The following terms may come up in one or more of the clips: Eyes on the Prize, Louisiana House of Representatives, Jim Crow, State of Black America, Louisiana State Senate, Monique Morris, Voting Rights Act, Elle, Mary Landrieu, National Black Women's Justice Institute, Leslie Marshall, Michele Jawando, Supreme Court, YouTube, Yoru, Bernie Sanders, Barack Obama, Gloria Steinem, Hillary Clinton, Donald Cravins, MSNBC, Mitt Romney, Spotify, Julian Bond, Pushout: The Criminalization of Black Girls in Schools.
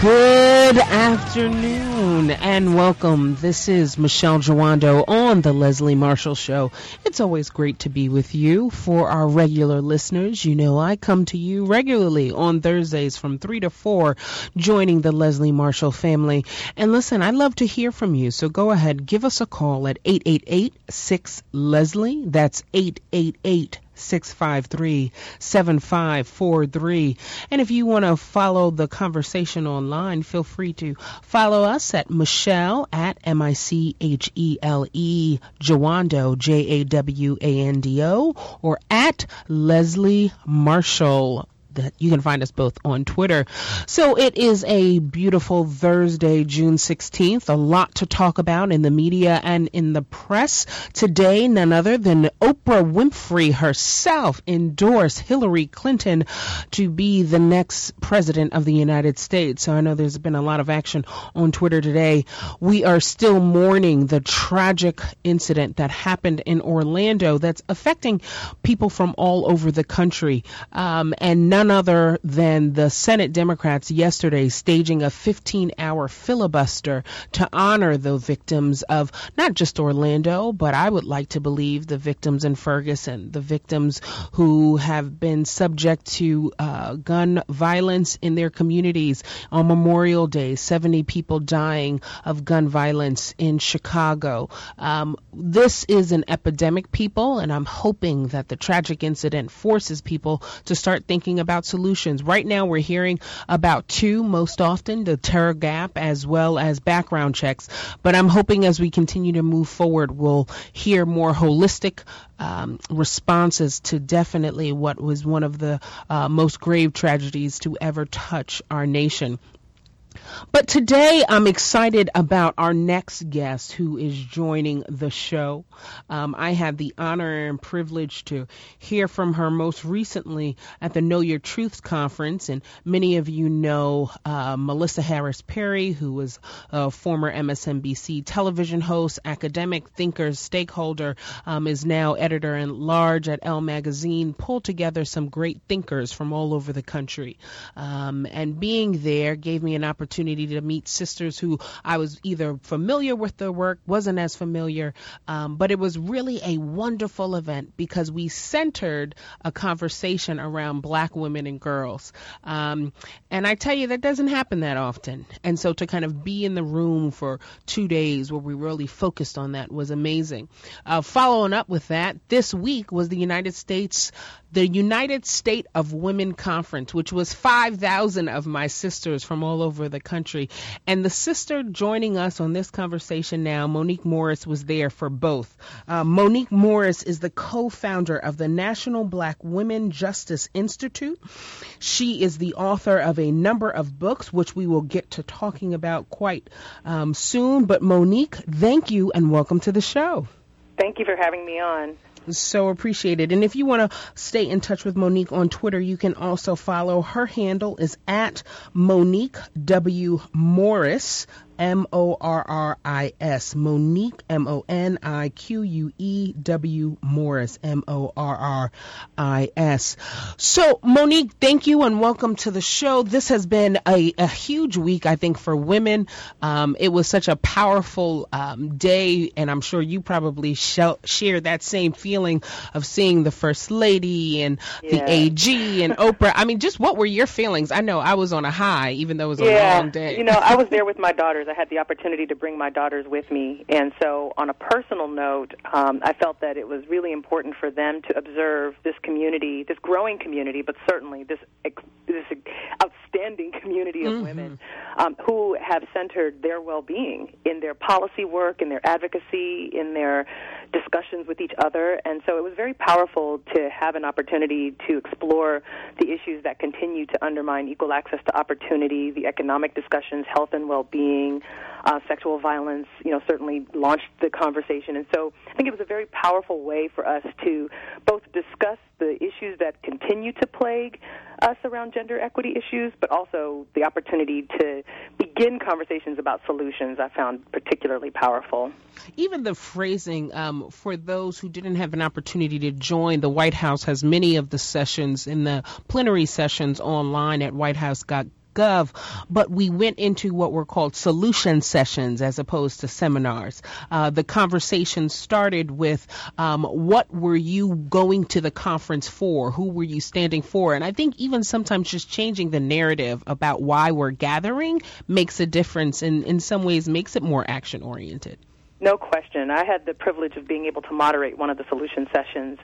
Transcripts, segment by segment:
Good afternoon and welcome. This is Michele Jawando on The Leslie Marshall Show. It's always great to be with you. For our regular listeners, you know I come to you regularly on Thursdays from 3 to 4, joining the Leslie Marshall family. And listen, I'd love to hear from you, so go ahead, give us a call at 888-6-LESLIE. That's 888-6-LESLIE. 653-7543. And if you want to follow the conversation online, feel free to follow us at Michele at M-I-C-H-E-L-E Jawando, Jawando, or at Leslie Marshall. You can find us both on Twitter. So it is a beautiful Thursday, June 16th. A lot to talk about in the media and in the press. Today, none other than Oprah Winfrey herself endorsed Hillary Clinton to be the next president of the United States. So I know there's been a lot of action on Twitter today. We are still mourning the tragic incident that happened in Orlando that's affecting people from all over the country. And none other than the Senate Democrats yesterday staging a 15-hour filibuster to honor the victims of not just Orlando, but I would like to believe the victims in Ferguson, the victims who have been subject to gun violence in their communities. On Memorial Day, 70 people dying of gun violence in Chicago. This is an epidemic, people, and I'm hoping that the tragic incident forces people to start thinking about solutions. Right now we're hearing about two most often, the terror gap as well as background checks. But I'm hoping as we continue to move forward, we'll hear more holistic responses to definitely what was one of the most grave tragedies to ever touch our nation. But today I'm excited about our next guest who is joining the show. I had the honor and privilege to hear from her most recently at the Know Your Truth conference. And many of you know Melissa Harris-Perry, who was a former MSNBC television host, academic, thinker, stakeholder, is now editor-at-large at Elle magazine, pulled together some great thinkers from all over the country. And being there gave me an opportunity to meet sisters who I was either familiar with their work, wasn't as familiar, but it was really a wonderful event because we centered a conversation around Black women and girls. And I tell you, that doesn't happen that often. And so to kind of be in the room for 2 days where we really focused on that was amazing. Following up with that, this week was the United State of Women Conference, which was 5,000 of my sisters from all over the country. And the sister joining us on this conversation now, Monique Morris, was there for both. Monique Morris is the co-founder of the National Black Women's Justice Institute. She is the author of a number of books, which we will get to talking about quite soon. But Monique, thank you and welcome to the show. Thank you for having me on. So appreciated. And if you want to stay in touch with Monique on Twitter, you can also follow. Her handle is at Monique W. Morris, M-O-R-R-I-S, Monique, M-O-N-I-Q-U-E-W, Morris, M-O-R-R-I-S. So, Monique, thank you and welcome to the show. This has been a huge week, I think, for women. It was such a powerful day, and I'm sure you probably share that same feeling of seeing the First Lady and the AG and Oprah. I mean, just what were your feelings? I know I was on a high, even though it was a long day. You know, I was there with my daughters. I had the opportunity to bring my daughters with me. And so on a personal note, I felt that it was really important for them to observe this community, this growing community, but certainly this outstanding community of women who have centered their well-being in their policy work, in their advocacy, in their discussions with each other. And so it was very powerful to have an opportunity to explore the issues that continue to undermine equal access to opportunity, the economic discussions, health and well-being, sexual violence, you know, certainly launched the conversation. And so I think it was a very powerful way for us to both discuss continue to plague us around gender equity issues, but also the opportunity to begin conversations about solutions I found particularly powerful. Even the phrasing, for those who didn't have an opportunity to join, the White House has many of the sessions in the plenary sessions online at whitehouse.gov, but we went into what were called solution sessions as opposed to seminars. The conversation started with what were you going to the conference for? Who were you standing for? And I think even sometimes just changing the narrative about why we're gathering makes a difference and in some ways makes it more action-oriented. No question. I had the privilege of being able to moderate one of the solution sessions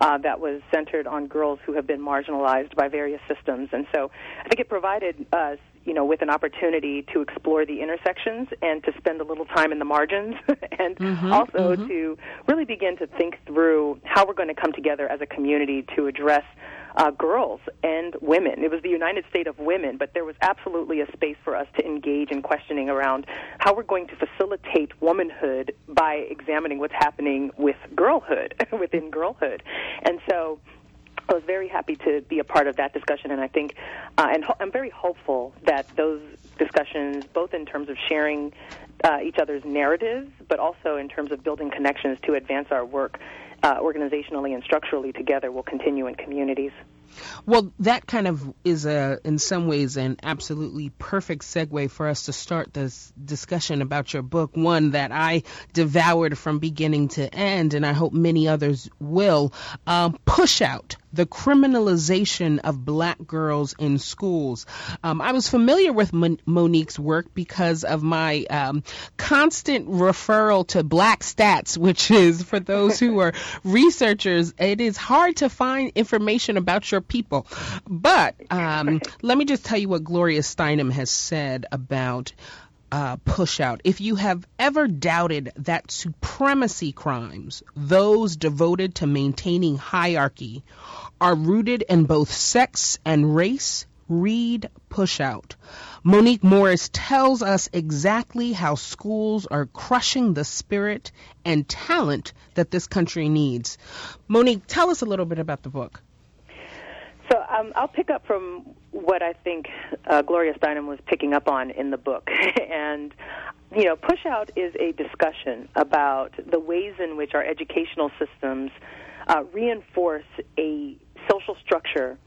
that was centered on girls who have been marginalized by various systems. And so I think it provided us, with an opportunity to explore the intersections and to spend a little time in the margins and also to really begin to think through how we're going to come together as a community to address girls and women. It was the United State of Women, but there was absolutely a space for us to engage in questioning around how we're going to facilitate womanhood by examining what's happening with girlhood, within girlhood. And so I was very happy to be a part of that discussion, and I think I'm very hopeful that those discussions, both in terms of sharing each other's narratives, but also in terms of building connections to advance our work organizationally and structurally together, will continue in communities. Well, that kind of is, in some ways, an absolutely perfect segue for us to start this discussion about your book, one that I devoured from beginning to end, and I hope many others will. Pushout: The Criminalization of Black Girls in Schools. I was familiar with Monique's work because of my constant referral to Black Stats, which is, for those who are researchers, it is hard to find information about your people. But let me just tell you what Gloria Steinem has said about Pushout. If you have ever doubted that supremacy crimes, those devoted to maintaining hierarchy, are rooted in both sex and race, read Pushout. Monique Morris tells us exactly how schools are crushing the spirit and talent that this country needs. Monique, tell us a little bit about the book. So I'll pick up from what I think Gloria Steinem was picking up on in the book. And, Pushout is a discussion about the ways in which our educational systems reinforce a social structure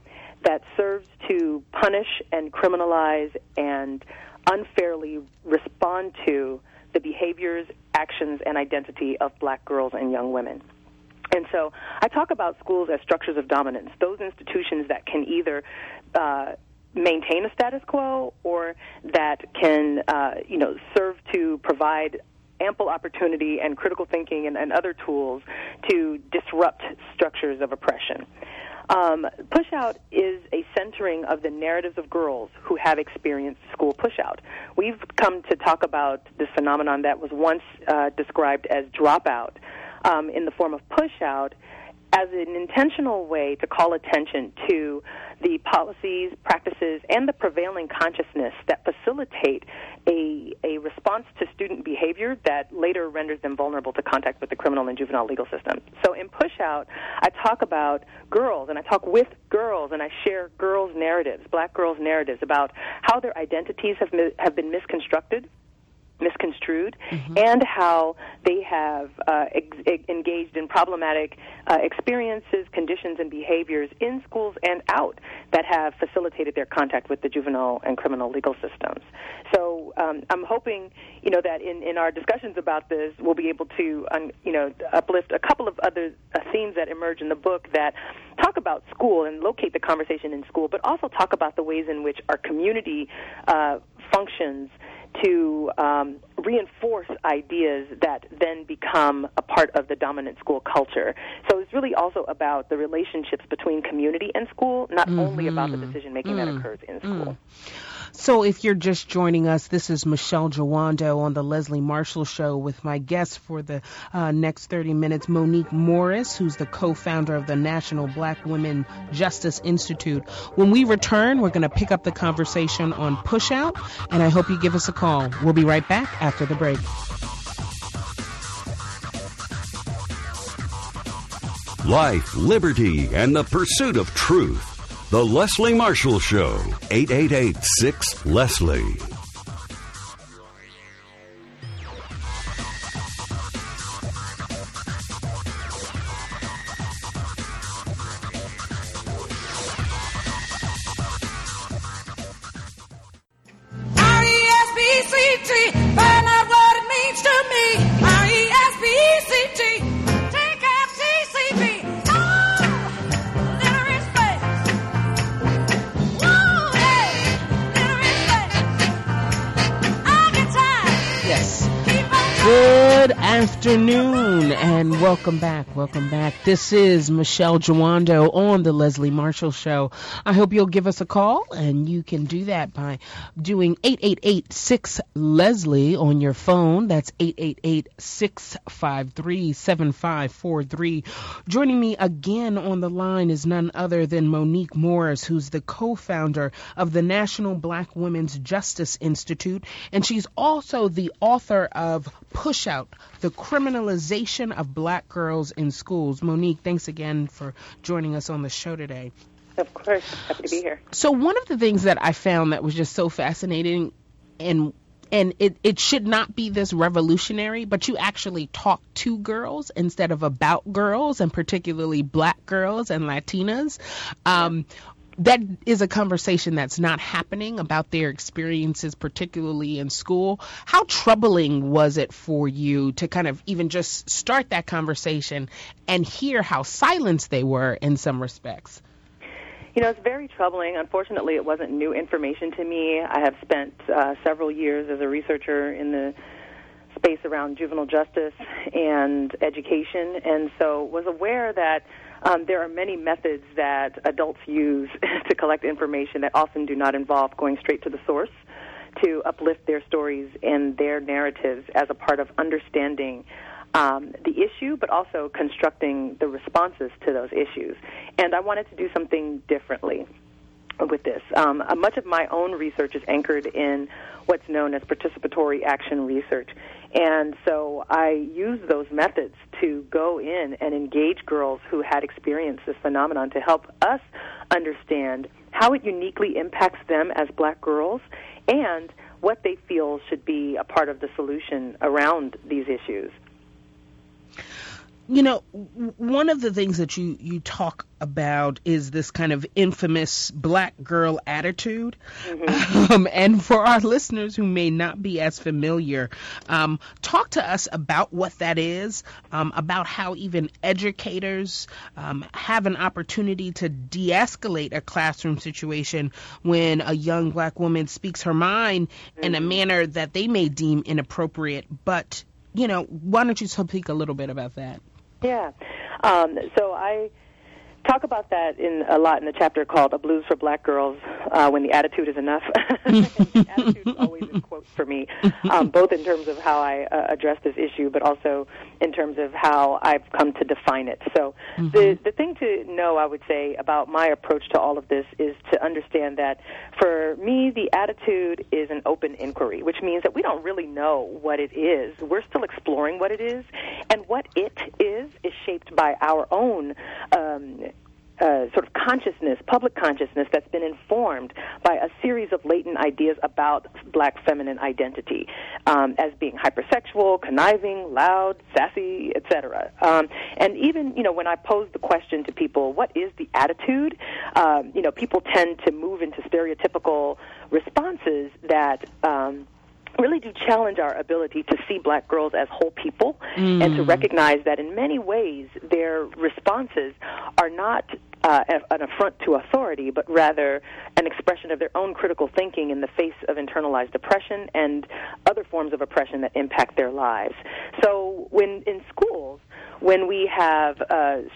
that serves to punish and criminalize and unfairly respond to the behaviors, actions, and identity of Black girls and young women. And so I talk about schools as structures of dominance, those institutions that can either maintain a status quo or that can, serve to provide ample opportunity and critical thinking and other tools to disrupt structures of oppression. Pushout is a centering of the narratives of girls who have experienced school pushout. We've come to talk about this phenomenon that was once described as dropout, in the form of pushout, as an intentional way to call attention to the policies, practices, and the prevailing consciousness that facilitate a response to student behavior that later renders them vulnerable to contact with the criminal and juvenile legal system. So in Pushout, I talk about girls, and I talk with girls, and I share girls' narratives, Black girls' narratives, about how their identities have been misconstrued, and how they have engaged in problematic experiences, conditions, and behaviors in schools and out that have facilitated their contact with the juvenile and criminal legal systems. So I'm hoping, that in our discussions about this, we'll be able to, uplift a couple of other themes that emerge in the book that talk about school and locate the conversation in school, but also talk about the ways in which our community functions to reinforce ideas that then become a part of the dominant school culture. So it's really also about the relationships between community and school, not only about the decision-making that occurs in school. So if you're just joining us, this is Michele Jawando on the Leslie Marshall Show with my guest for the next 30 minutes, Monique Morris, who's the co-founder of the National Black Women's Justice Institute. When we return, we're going to pick up the conversation on Pushout, and I hope you give us a call. We'll be right back after the break. Life, liberty, and the pursuit of truth. The Leslie Marshall Show, 888-6-LESLIE. Welcome back. This is Michele Jawando on the Leslie Marshall Show. I hope you'll give us a call, and you can do that by doing 888-6-LESLIE on your phone. That's 888-653-7543. Joining me again on the line is none other than Monique Morris, who's the co-founder of the National Black Women's Justice Institute, and she's also the author of Pushout: The Criminalization of Black Girls in Schools. Monique, thanks again for joining us on the show today. Of course, happy to be here. So one of the things that I found that was just so fascinating, and it should not be this revolutionary, but you actually talk to girls instead of about girls, and particularly Black girls and Latinas. That is a conversation that's not happening about their experiences, particularly in school. How troubling was it for you to kind of even just start that conversation and hear how silenced they were in some respects? You know, it's very troubling. Unfortunately, it wasn't new information to me. I have spent several years as a researcher in the space around juvenile justice and education, and so was aware that there are many methods that adults use to collect information that often do not involve going straight to the source to uplift their stories and their narratives as a part of understanding the issue, but also constructing the responses to those issues. And I wanted to do something differently with this. Much of my own research is anchored in what's known as participatory action research. And so I used those methods to go in and engage girls who had experienced this phenomenon to help us understand how it uniquely impacts them as Black girls and what they feel should be a part of the solution around these issues. You know, one of the things that you talk about is this kind of infamous Black girl attitude. Mm-hmm. And for our listeners who may not be as familiar, talk to us about what that is, about how even educators have an opportunity to de-escalate a classroom situation when a young Black woman speaks her mind mm-hmm. in a manner that they may deem inappropriate. But, you know, why don't you speak a little bit about that? Yeah. So I talk about that a lot in the chapter called A Blues for Black Girls, When the Attitude is Enough. The attitude is always in quotes for me, both in terms of how I address this issue, but also in terms of how I've come to define it. So mm-hmm. the thing to know, I would say, about my approach to all of this is to understand that, for me, the attitude is an open inquiry, which means that we don't really know what it is. We're still exploring what it is, and what it is shaped by our own sort of consciousness, public consciousness that's been informed by a series of latent ideas about Black feminine identity as being hypersexual, conniving, loud, sassy, etc. And even, you know, when I pose the question to people, what is the attitude? You know, people tend to move into stereotypical responses that really do challenge our ability to see Black girls as whole people and to recognize that in many ways their responses are not an affront to authority, but rather an expression of their own critical thinking in the face of internalized oppression and other forms of oppression that impact their lives. So when in schools, when we have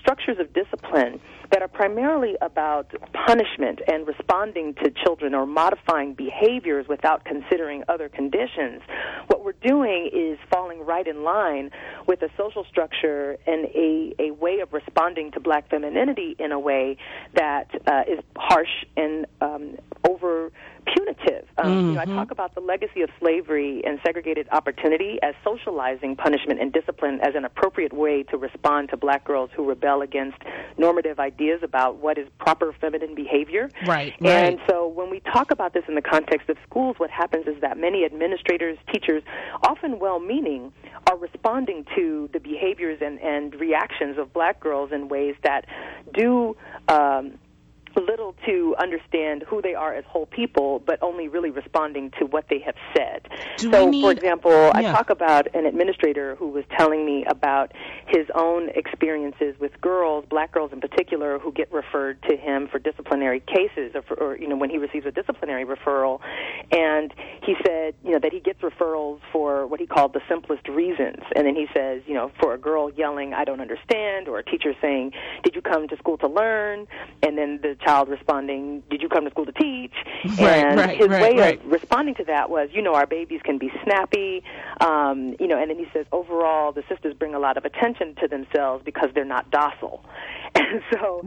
structures of discipline that are primarily about punishment and responding to children or modifying behaviors without considering other conditions, what we're doing is falling right in line with a social structure and a way of responding to Black femininity in a way that is harsh and over punitive. You know, I talk about the legacy of slavery and segregated opportunity as socializing punishment and discipline as an appropriate way to respond to black girls who rebel against normative ideas about what is proper feminine behavior. Right. And so when we talk about this in the context of schools, what happens is that many administrators, teachers, often well-meaning, are responding to the behaviors and reactions of black girls in ways that do little to understand who they are as whole people, but only really responding to what they have said. For example, I talk about an administrator who was telling me about his own experiences with girls, black girls in particular, who get referred to him for disciplinary cases or you know, when he receives a disciplinary referral. And he said, you know, that he gets referrals for what he called the simplest reasons. And then he says, you know, for a girl yelling, "I don't understand," or a teacher saying, "Did you come to school to learn?" And then the child responding, "Did you come to school to teach?" His way of responding to that was, you know, our babies can be snappy, you know, and then he says, overall, the sisters bring a lot of attention to themselves because they're not docile. And so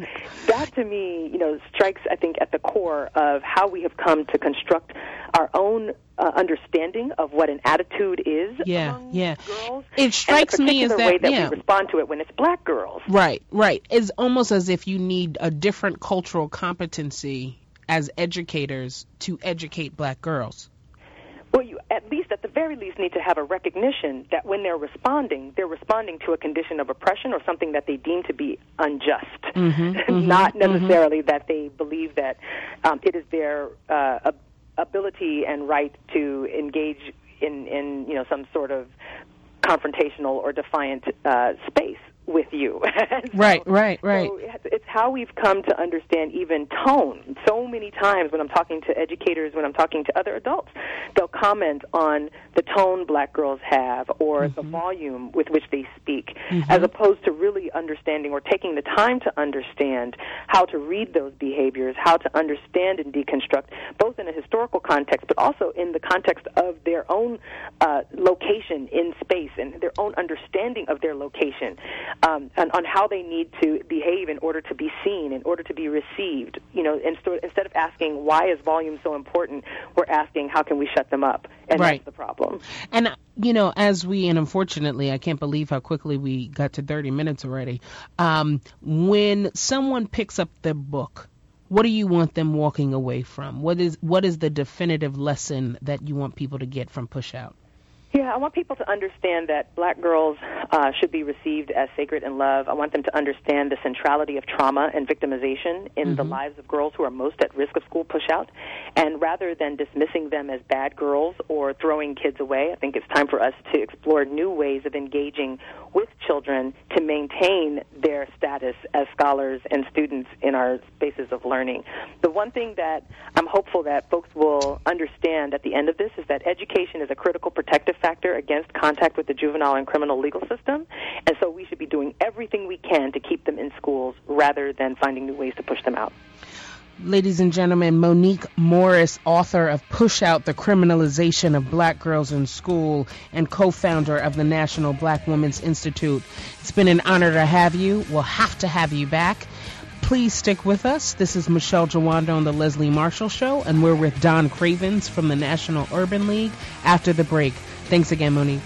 that, to me, you know, strikes, I think, at the core of how we have come to construct our own understanding of what an attitude is among girls. It strikes me as that, we respond to it when it's black girls. Right. It's almost as if you need a different cultural competency as educators to educate black girls. Well, you at the very least need to have a recognition that when they're responding to a condition of oppression or something that they deem to be unjust, not necessarily that they believe that it is their ability and right to engage in you know, some sort of confrontational or defiant space with you. Right. So it's how we've come to understand even tone. So many times when I'm talking to educators, when I'm talking to other adults, they'll comment on the tone black girls have or the volume with which they speak, as opposed to really understanding or taking the time to understand how to read those behaviors, how to understand and deconstruct, both in a historical context, but also in the context of their own location in space and their own understanding of their location. And on how they need to behave in order to be seen, in order to be received. You know, instead of asking why is volume so important, we're asking how can we shut them up, and that's the problem. And you know, and unfortunately, I can't believe how quickly we got to 30 minutes already. When someone picks up their book, what do you want them walking away from? What is the definitive lesson that you want people to get from Pushout? Yeah, I want people to understand that black girls should be received as sacred and loved. I want them to understand the centrality of trauma and victimization in the lives of girls who are most at risk of school pushout. And rather than dismissing them as bad girls or throwing kids away, I think it's time for us to explore new ways of engaging with children to maintain their status as scholars and students in our spaces of learning. The one thing that I'm hopeful that folks will understand at the end of this is that education is a critical protective factor against contact with the juvenile and criminal legal system, and so we should be doing everything we can to keep them in schools rather than finding new ways to push them out. Ladies and gentlemen, Monique Morris, author of Pushout: The Criminalization of Black Girls in School and co-founder of the National Black Women's Institute. It's been an honor to have you. We'll have to have you back. Please stick with us. This is Michele Jawando on the Leslie Marshall Show, and we're with Don Cravins from the National Urban League after the break. Thanks again, Monique.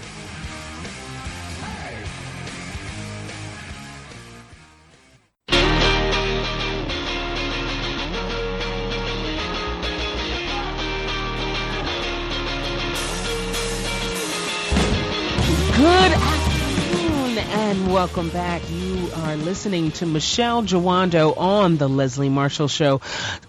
Welcome back. You are listening to Michele Jawando on the Leslie Marshall Show.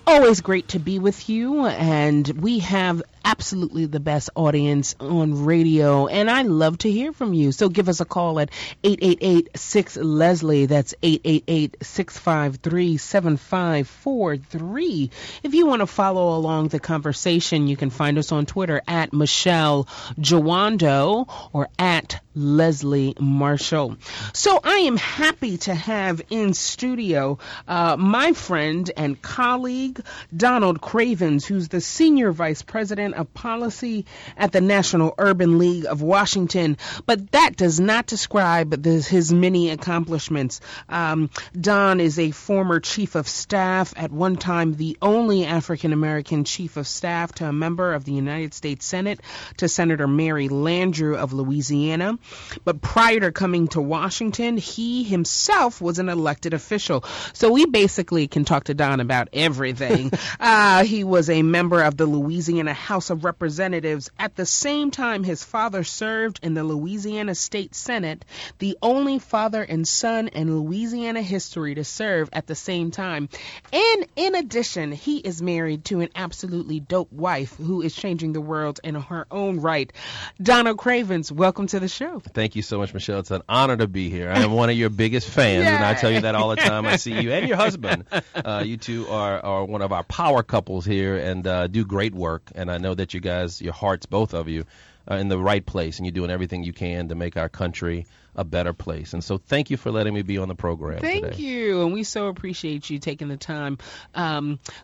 Always great to be with you, and we have absolutely the best audience on radio, and I love to hear from you. So give us a call at 888-6-LESLIE. That's 888-653-7543. If you want to follow along the conversation, you can find us on Twitter at Michele Jawando or at Leslie Marshall. So I am happy to have in studio my friend and colleague, Donald Cravins, who's the Senior Vice President of Policy at the National Urban League of Washington, but that does not describe his many accomplishments. Don is a former chief of staff, at one time the only African-American chief of staff to a member of the United States Senate, to Senator Mary Landrieu of Louisiana. But prior to coming to Washington, he himself was an elected official. So we basically can talk to Don about everything. He was a member of the Louisiana House of Representatives. At the same time, his father served in the Louisiana State Senate, the only father and son in Louisiana history to serve at the same time. And in addition, he is married to an absolutely dope wife who is changing the world in her own right. Donald Cravins, welcome to the show. Thank you so much, Michele. It's an honor to be here. I am one of your biggest fans, and I tell you that all the time. I see you and your husband. You two are one of our power couples here and do great work, and I know that you guys, your hearts, both of you, are in the right place, and you're doing everything you can to make our country a better place. And so thank you for letting me be on the program today. Thank you, and we so appreciate you taking the time.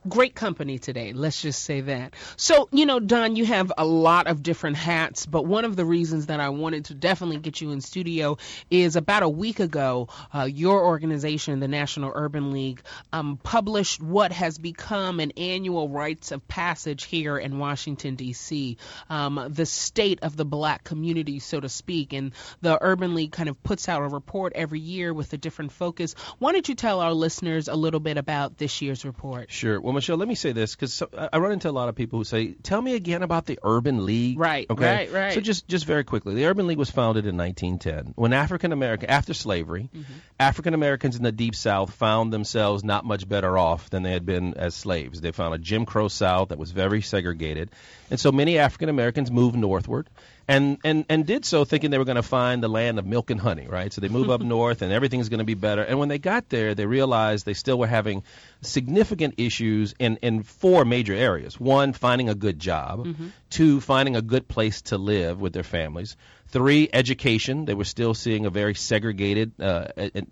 Great company today, let's just say that. So, you know, Don, you have a lot of different hats, but one of the reasons that I wanted to definitely get you in studio is about a week ago, your organization, the National Urban League, published what has become an annual rites of passage here in Washington, D.C., the state of the Black community, so to speak, and the Urban League kind of puts out a report every year with a different focus. Why don't you tell our listeners a little bit about this year's report? Sure. Well, Michele, let me say this, because I run into a lot of people who say, tell me again about the Urban League. Right, okay? Right. So just very quickly, the Urban League was founded in 1910 when after slavery, African Americans in the Deep South found themselves not much better off than they had been as slaves. They found a Jim Crow South that was very segregated. And so many African Americans moved northward. And did so thinking they were going to find the land of milk and honey, right? So they move up north and everything's going to be better. And when they got there, they realized they still were having significant issues in four major areas. One, finding a good job. Two, finding a good place to live with their families. Three, education. They were still seeing a very segregated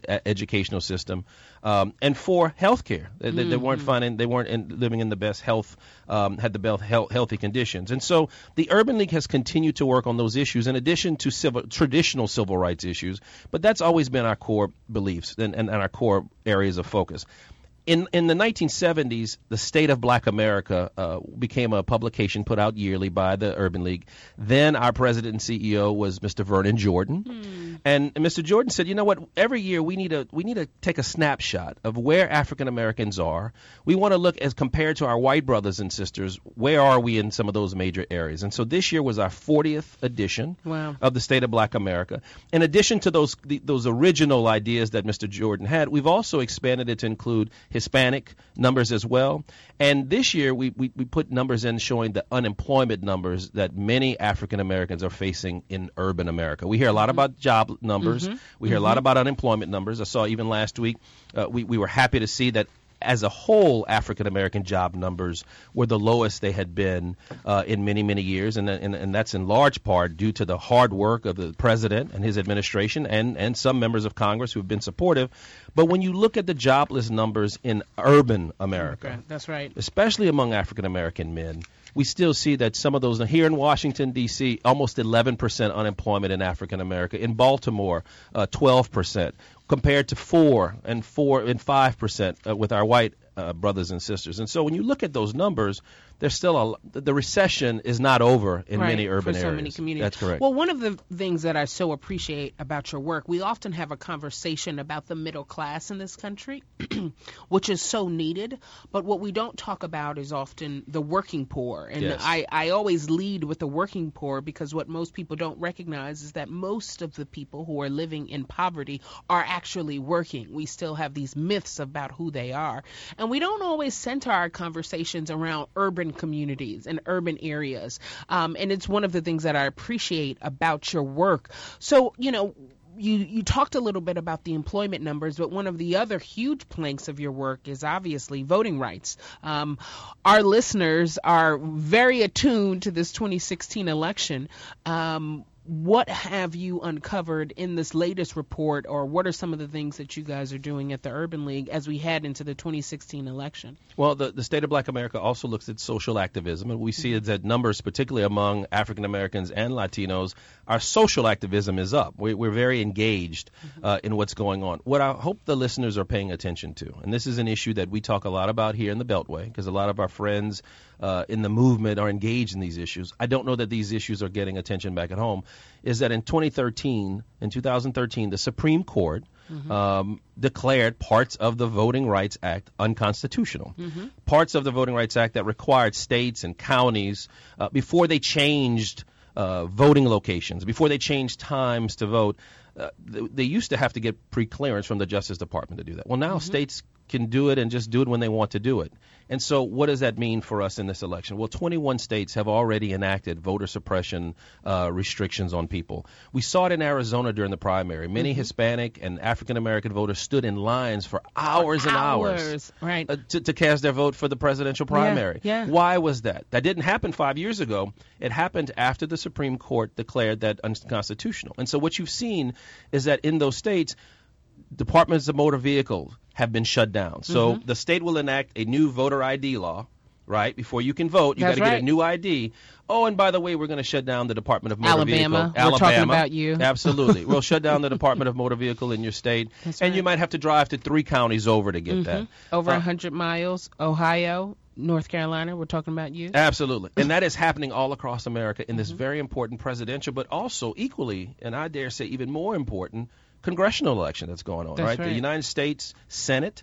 educational system. And four, health care. They weren't living in the best health, had the best healthy conditions. And so the Urban League has continued to work on those issues in addition to traditional civil rights issues, but that's always been our core beliefs and our core areas of focus. In the 1970s, the State of Black America became a publication put out yearly by the Urban League. Then our president and CEO was Mr. Vernon Jordan. And Mr. Jordan said, you know what, every year we need to take a snapshot of where African Americans are. We want to look, as compared to our white brothers and sisters, where are we in some of those major areas? And so this year was our 40th edition of the State of Black America. In addition to those original ideas that Mr. Jordan had, we've also expanded it to include Hispanic numbers as well. And this year we put numbers in showing the unemployment numbers that many African Americans are facing in urban America. We hear a lot about job numbers. We hear a lot about unemployment numbers. I saw even last week we were happy to see that as a whole, African American job numbers were the lowest they had been in many, many years, and that's in large part due to the hard work of the president and his administration and some members of Congress who have been supportive. But when you look at the jobless numbers in urban America, that's right, especially among African American men, we still see that some of those here in Washington, D.C., almost 11% unemployment in African America. In Baltimore, 12%. Compared to 4% and 5% with our white brothers and sisters. And so when you look at those numbers, there's still the recession is not over in many urban areas. For so many communities. That's correct. Well, one of the things that I so appreciate about your work, we often have a conversation about the middle class in this country, which is so needed. But what we don't talk about is often the working poor. And I always lead with the working poor, because what most people don't recognize is that most of the people who are living in poverty are actually working. We still have these myths about who they are. And we don't always center our conversations around urban communities and urban areas. And it's one of the things that I appreciate about your work. So, you know, you talked a little bit about the employment numbers, but one of the other huge planks of your work is obviously voting rights. Our listeners are very attuned to this 2016 election. what have you uncovered in this latest report, or what are some of the things that you guys are doing at the Urban League as we head into the 2016 election? Well, the State of Black America also looks at social activism, and we see that numbers, particularly among African Americans and Latinos, our social activism is up. We're very engaged in what's going on. What I hope the listeners are paying attention to, and this is an issue that we talk a lot about here in the Beltway, because a lot of our friends in the movement are engaged in these issues. I don't know that these issues are getting attention back at home. Is that in 2013, the Supreme Court declared parts of the Voting Rights Act unconstitutional. Mm-hmm. Parts of the Voting Rights Act that required states and counties, before they changed voting locations, before they changed times to vote, they used to have to get pre-clearance from the Justice Department to do that. Well, now states can do it and just do it when they want to do it. And so what does that mean for us in this election? Well, 21 states have already enacted voter suppression restrictions on people. We saw it in Arizona during the primary. Many Hispanic and African-American voters stood in lines for hours and hours right. To cast their vote for the presidential primary. Yeah. Why was that? That didn't happen 5 years ago. It happened after the Supreme Court declared that unconstitutional. And so what you've seen is that in those states, departments of motor vehicles have been shut down. So the state will enact a new voter ID law, right? Before you can vote, you got to get a new ID. Oh, and by the way, we're going to shut down the Department of Motor Vehicle. Alabama, we're talking about you. Absolutely. We'll shut down the Department of Motor Vehicle in your state. That's and right. You might have to drive to 3 counties over to get that. Over 100 miles, Ohio, North Carolina, we're talking about you. Absolutely. And that is happening all across America in this very important presidential, but also equally, and I dare say even more important, congressional election that's going on, right? The United States Senate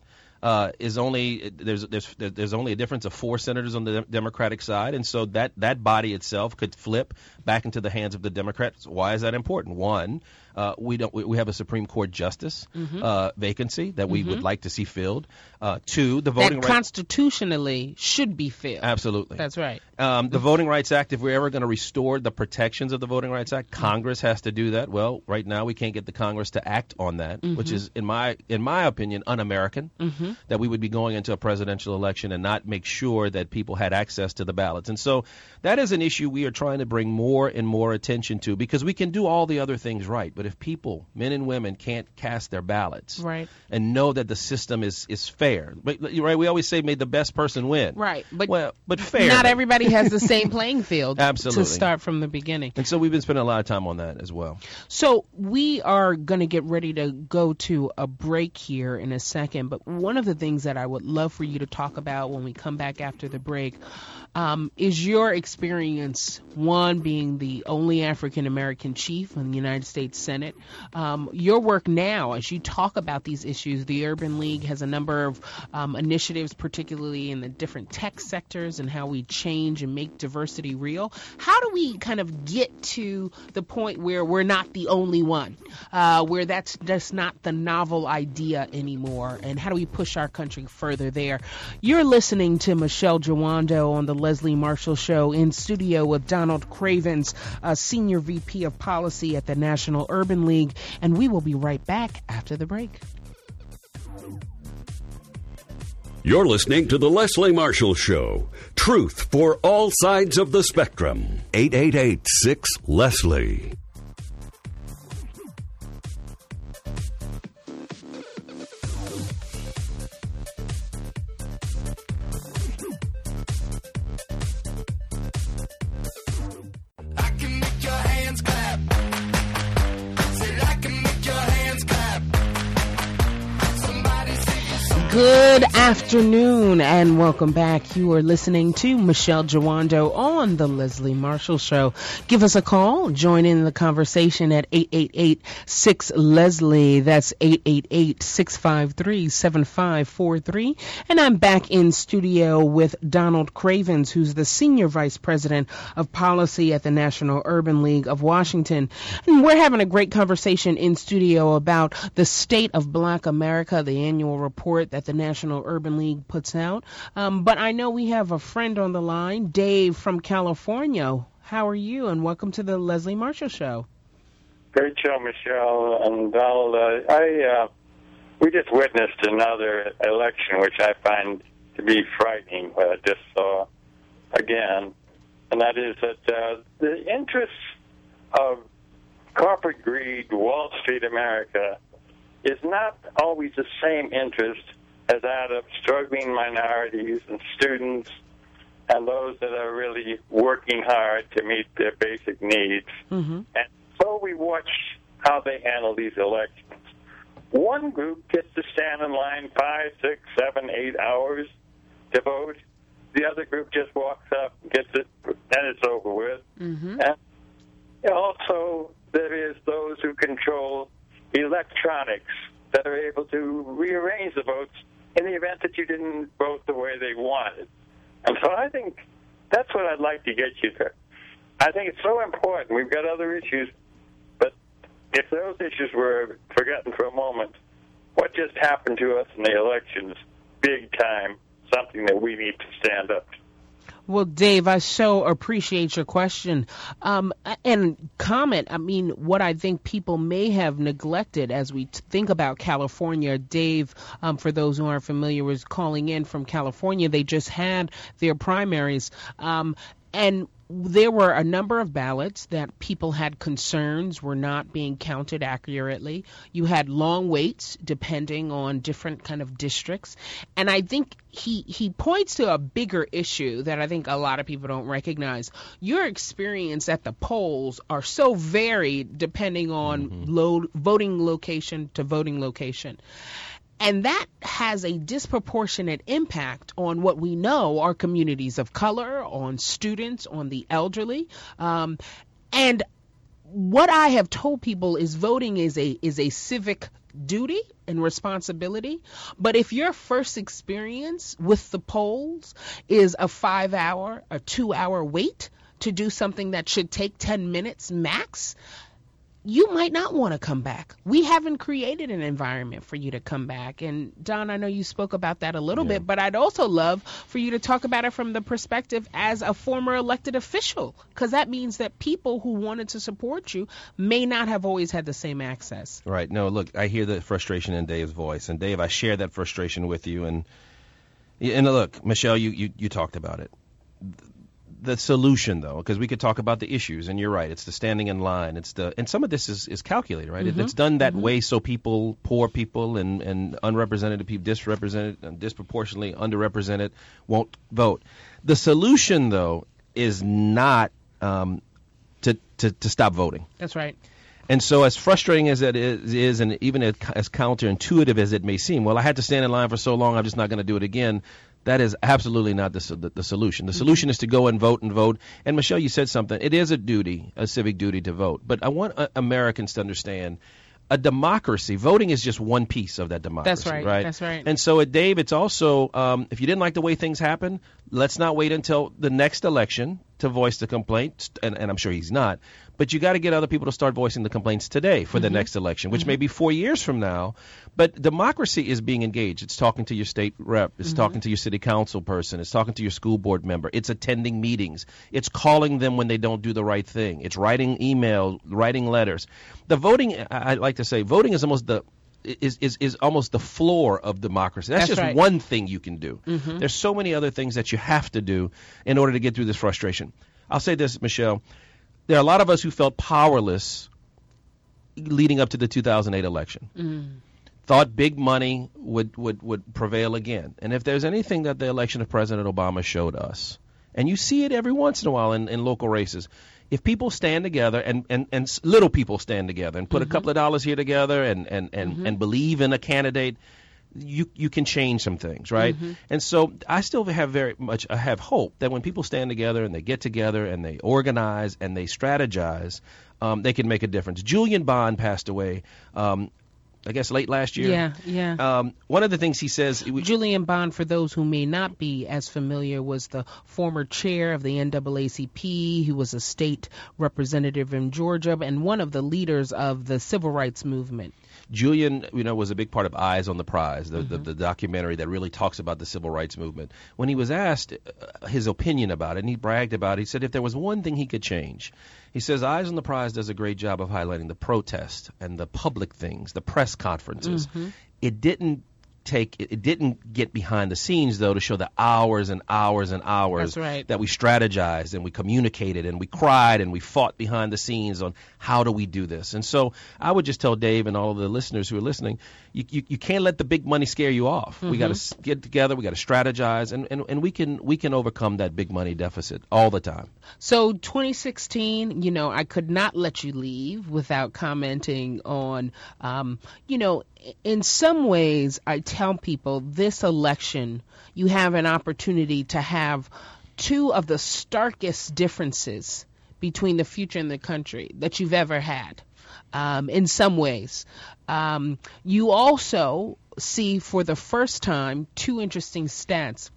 is only there's only a difference of 4 senators on the Democratic side, and so that body itself could flip back into the hands of the Democrats. Why is that important? One, we have a Supreme Court justice vacancy that we would like to see filled. 2, the voting rights constitutionally should be filled. Absolutely, that's right. The Voting Rights Act. If we're ever going to restore the protections of the Voting Rights Act, Congress has to do that. Well, right now we can't get the Congress to act on that, which is, in my opinion, un-American. That we would be going into a presidential election and not make sure that people had access to the ballots. And so that is an issue we are trying to bring more and more attention to, because we can do all the other things right, but if people, men and women, can't cast their ballots and know that the system is fair, right? We always say, may the best person win. Right. But fair. Not everybody has the same playing field. Absolutely. To start from the beginning. And so we've been spending a lot of time on that as well. So we are going to get ready to go to a break here in a second, but one of the things that I would love for you to talk about when we come back after the break is your experience, one, being the only African-American chief in the United States Senate. Your work now, as you talk about these issues, the Urban League has a number of initiatives, particularly in the different tech sectors and how we change and make diversity real. How do we kind of get to the point where we're not the only one, where that's just not the novel idea anymore, and how do we push our country further there? You're listening to Michele Jawando on the Leslie Marshall Show, in studio with Donald Cravins, a senior VP of policy at the National Urban League, and we will be right back after the break. You're listening to the Leslie Marshall Show. Truth for all sides of the spectrum. 888-6-LESLIE. Good afternoon and welcome back. You are listening to Michele Jawando on the Leslie Marshall Show. Give us a call. Join in the conversation at 888-6-LESLIE. That's 888-653-7543. And I'm back in studio with Donald Cravins, who's the Senior Vice President of Policy at the National Urban League of Washington. And we're having a great conversation in studio about the State of Black America, the annual report that the National Urban League puts out. But I know we have a friend on the line, Dave from California. How are you? And welcome to the Leslie Marshall Show. Great show, Michele and Donald. We just witnessed another election, which I find to be frightening, what I just saw again, and that is that the interests of corporate greed, Wall Street America, is not always the same interest as that of struggling minorities and students and those that are really working hard to meet their basic needs. Mm-hmm. And so we watch how they handle these elections. One group gets to stand in line 5, 6, 7, 8 hours to vote. The other group just walks up, gets it, and it's over with. Mm-hmm. And also, there is those who control electronics that are able to rearrange the votes in the event that you didn't vote the way they wanted. And so I think that's what I'd like to get you to. I think it's so important. We've got other issues, but if those issues were forgotten for a moment, what just happened to us in the elections, big time, something that we need to stand up to. Well, Dave, I so appreciate your question and comment. I mean, what I think people may have neglected as we think about California. Dave, for those who aren't familiar, was calling in from California. They just had their primaries. And there were a number of ballots that people had concerns were not being counted accurately. You had long waits depending on different kind of districts. And I think he points to a bigger issue that I think a lot of people don't recognize. Your experience at the polls are so varied depending on voting location to voting location. And that has a disproportionate impact on what we know are communities of color, on students, on the elderly. And what I have told people is voting is a civic duty and responsibility. But if your first experience with the polls is a 5-hour, a 2-hour wait to do something that should take 10 minutes max, you might not want to come back. We haven't created an environment for you to come back. And, Don, I know you spoke about that a little bit, but I'd also love for you to talk about it from the perspective as a former elected official, because that means that people who wanted to support you may not have always had the same access. Right. No, look, I hear the frustration in Dave's voice. And, Dave, I share that frustration with you. And look, Michele, you talked about it. The solution, though, because we could talk about the issues, and you're right, it's the standing in line, and some of this is calculated, right? Mm-hmm. It's done that way so people, poor people and unrepresented people, disrepresented and disproportionately underrepresented, won't vote. The solution, though, is not to stop voting. That's right. And so as frustrating as it is and even as counterintuitive as it may seem, well, I had to stand in line for so long, I'm just not going to do it again. That is absolutely not the solution. The solution is to go and vote and vote. And, Michele, you said something. It is a duty, a civic duty to vote. But I want Americans to understand a democracy, voting is just one piece of that democracy. That's right. That's right. And so, Dave, it's also, if you didn't like the way things happen, let's not wait until the next election to voice the complaint. And I'm sure he's not. But you got to get other people to start voicing the complaints today for the next election, which may be 4 years from now. But democracy is being engaged. It's talking to your state rep. It's talking to your city council person. It's talking to your school board member. It's attending meetings. It's calling them when they don't do the right thing. It's writing email, writing letters. The voting, I like to say, voting is almost the floor of democracy. That's just right. One thing you can do. Mm-hmm. There's so many other things that you have to do in order to get through this frustration. I'll say this, Michele. There are a lot of us who felt powerless leading up to the 2008 election, thought big money would prevail again. And if there's anything that the election of President Obama showed us, and you see it every once in a while in local races, if people stand together and little people stand together and put a couple of dollars here together and believe in a candidate, you can change some things, right? And so I still have I have hope that when people stand together and they get together and they organize and they strategize, they can make a difference. Julian Bond passed away, I guess, late last year. Yeah. One of the things he says... Julian Bond, for those who may not be as familiar, was the former chair of the NAACP. He was a state representative in Georgia and one of the leaders of the civil rights movement. Julian, was a big part of Eyes on the Prize, the documentary that really talks about the civil rights movement. When he was asked his opinion about it, and he bragged about it, he said if there was one thing he could change, he says Eyes on the Prize does a great job of highlighting the protest and the public things, the press conferences. It didn't it didn't get behind the scenes, though, to show the hours and hours and hours that we strategized and we communicated and we cried and we fought behind the scenes on how do we do this. And so I would just tell Dave and all of the listeners who are listening, you can't let the big money scare you off. Mm-hmm. We got to get together. We got to strategize, and we can overcome that big money deficit all the time. So 2016, you know, I could not let you leave without commenting on, you know, in some ways, I tell people this election, you have an opportunity to have two of the starkest differences between the future and the country that you've ever had. In some ways, you also see for the first time two interesting stats.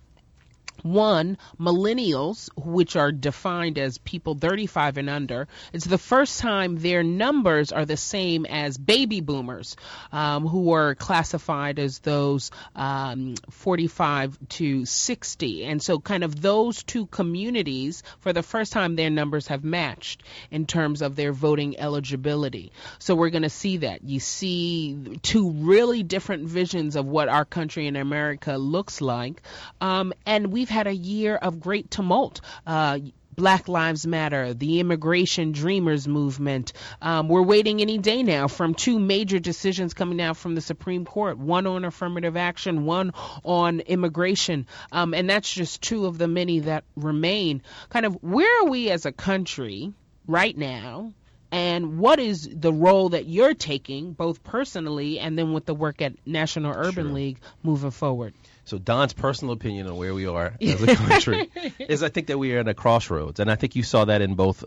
One, millennials, which are defined as people 35 and under, it's the first time their numbers are the same as baby boomers, who are classified as those 45 to 60. And so kind of those two communities, for the first time, their numbers have matched in terms of their voting eligibility. So we're going to see that. You see two really different visions of what our country in America looks like. And we've had a year of great tumult. Black Lives Matter, the Immigration Dreamers movement. We're waiting any day now from two major decisions coming out from the Supreme Court, one on affirmative action, one on immigration. And that's just two of the many that remain. Kind of where are we as a country right now? And what is the role that you're taking, both personally and then with the work at National Urban League moving forward? So Don's personal opinion on where we are as a country is I think that we are at a crossroads. And I think you saw that in both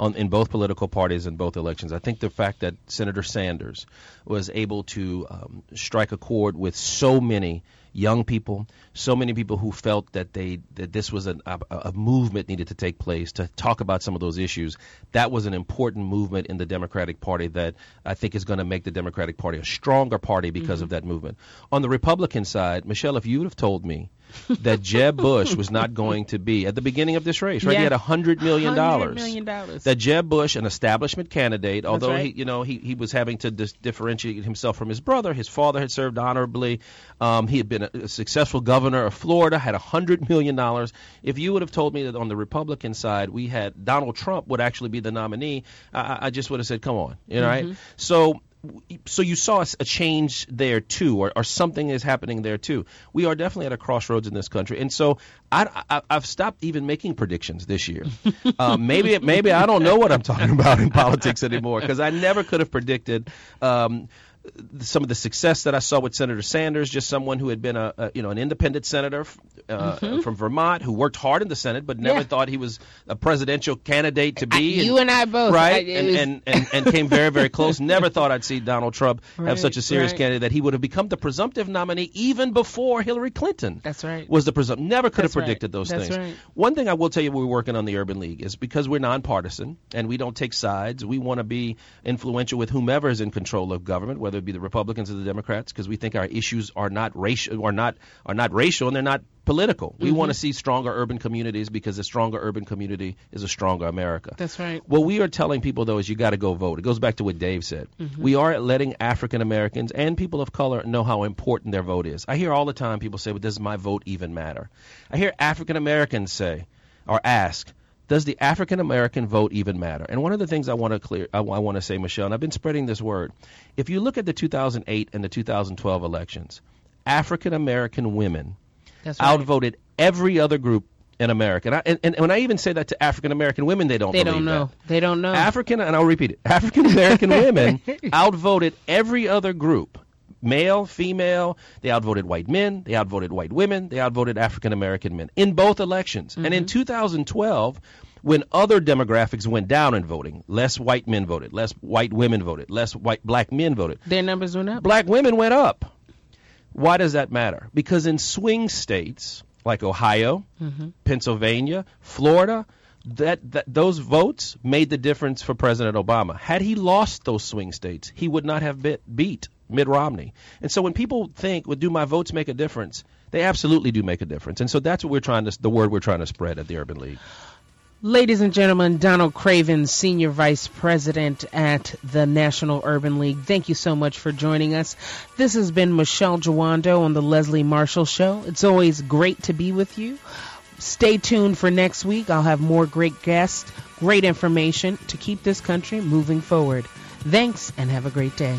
in both political parties in both elections. I think the fact that Senator Sanders was able to strike a chord with so many young people, so many people who felt that this was a movement needed to take place to talk about some of those issues. That was an important movement in the Democratic Party that I think is going to make the Democratic Party a stronger party because of that movement. On the Republican side, Michele, if you would have told me that Jeb Bush was not going to be at the beginning of this race, right? Yeah. He had $100 million. That Jeb Bush, an establishment candidate, although he was having to differentiate himself from his brother. His father had served honorably. He had been a successful governor of Florida, had $100 million. If you would have told me that on the Republican side we had Donald Trump would actually be the nominee, I just would have said, "Come on," you know, right? So you saw a change there, too, or something is happening there, too. We are definitely at a crossroads in this country. And so I've stopped even making predictions this year. Maybe I don't know what I'm talking about in politics anymore, because I never could have predicted some of the success that I saw with Senator Sanders, just someone who had been an independent senator from Vermont who worked hard in the Senate, but never thought he was a presidential candidate to be. You and I both. Right. And came very, very close. Never thought I'd see Donald Trump have such a serious candidate that he would have become the presumptive nominee even before Hillary Clinton. That's right. Was the presumptive. Never could have predicted those things. Right. One thing I will tell you we're working on the Urban League is because we're nonpartisan and we don't take sides. We want to be influential with whomever is in control of government, whether it be the Republicans or the Democrats, because we think our issues are not racial and they're not political. We want to see stronger urban communities because a stronger urban community is a stronger America. That's right. What we are telling people, though, is you got to go vote. It goes back to what Dave said. Mm-hmm. We are letting African Americans and people of color know how important their vote is. I hear all the time people say, well, does my vote even matter? I hear African Americans say or ask, does the African American vote even matter? And one of the things I want to say, Michele, and I've been spreading this word. If you look at the 2008 and the 2012 elections, African American women outvoted every other group in America. And when I even say that to African American women, they don't know. And I'll repeat it. African American women outvoted every other group. Male, female, they outvoted white men, they outvoted white women, they outvoted African American men in both elections. Mm-hmm. And in 2012, when other demographics went down in voting, less white men voted, less white women voted, less white black men voted. Their numbers went up. Black women went up. Why does that matter? Because in swing states like Ohio, Pennsylvania, Florida, those votes made the difference for President Obama. Had he lost those swing states, he would not have beat Mitt Romney. And so when people think, well, do my votes make a difference? They absolutely do make a difference. And so that's what the word we're trying to spread at the Urban League. Ladies and gentlemen, Donald Cravins, Senior Vice President at the National Urban League. Thank you so much for joining us. This has been Michele Jawando on the Leslie Marshall Show. It's always great to be with you. Stay tuned for next week. I'll have more great guests, great information to keep this country moving forward. Thanks and have a great day.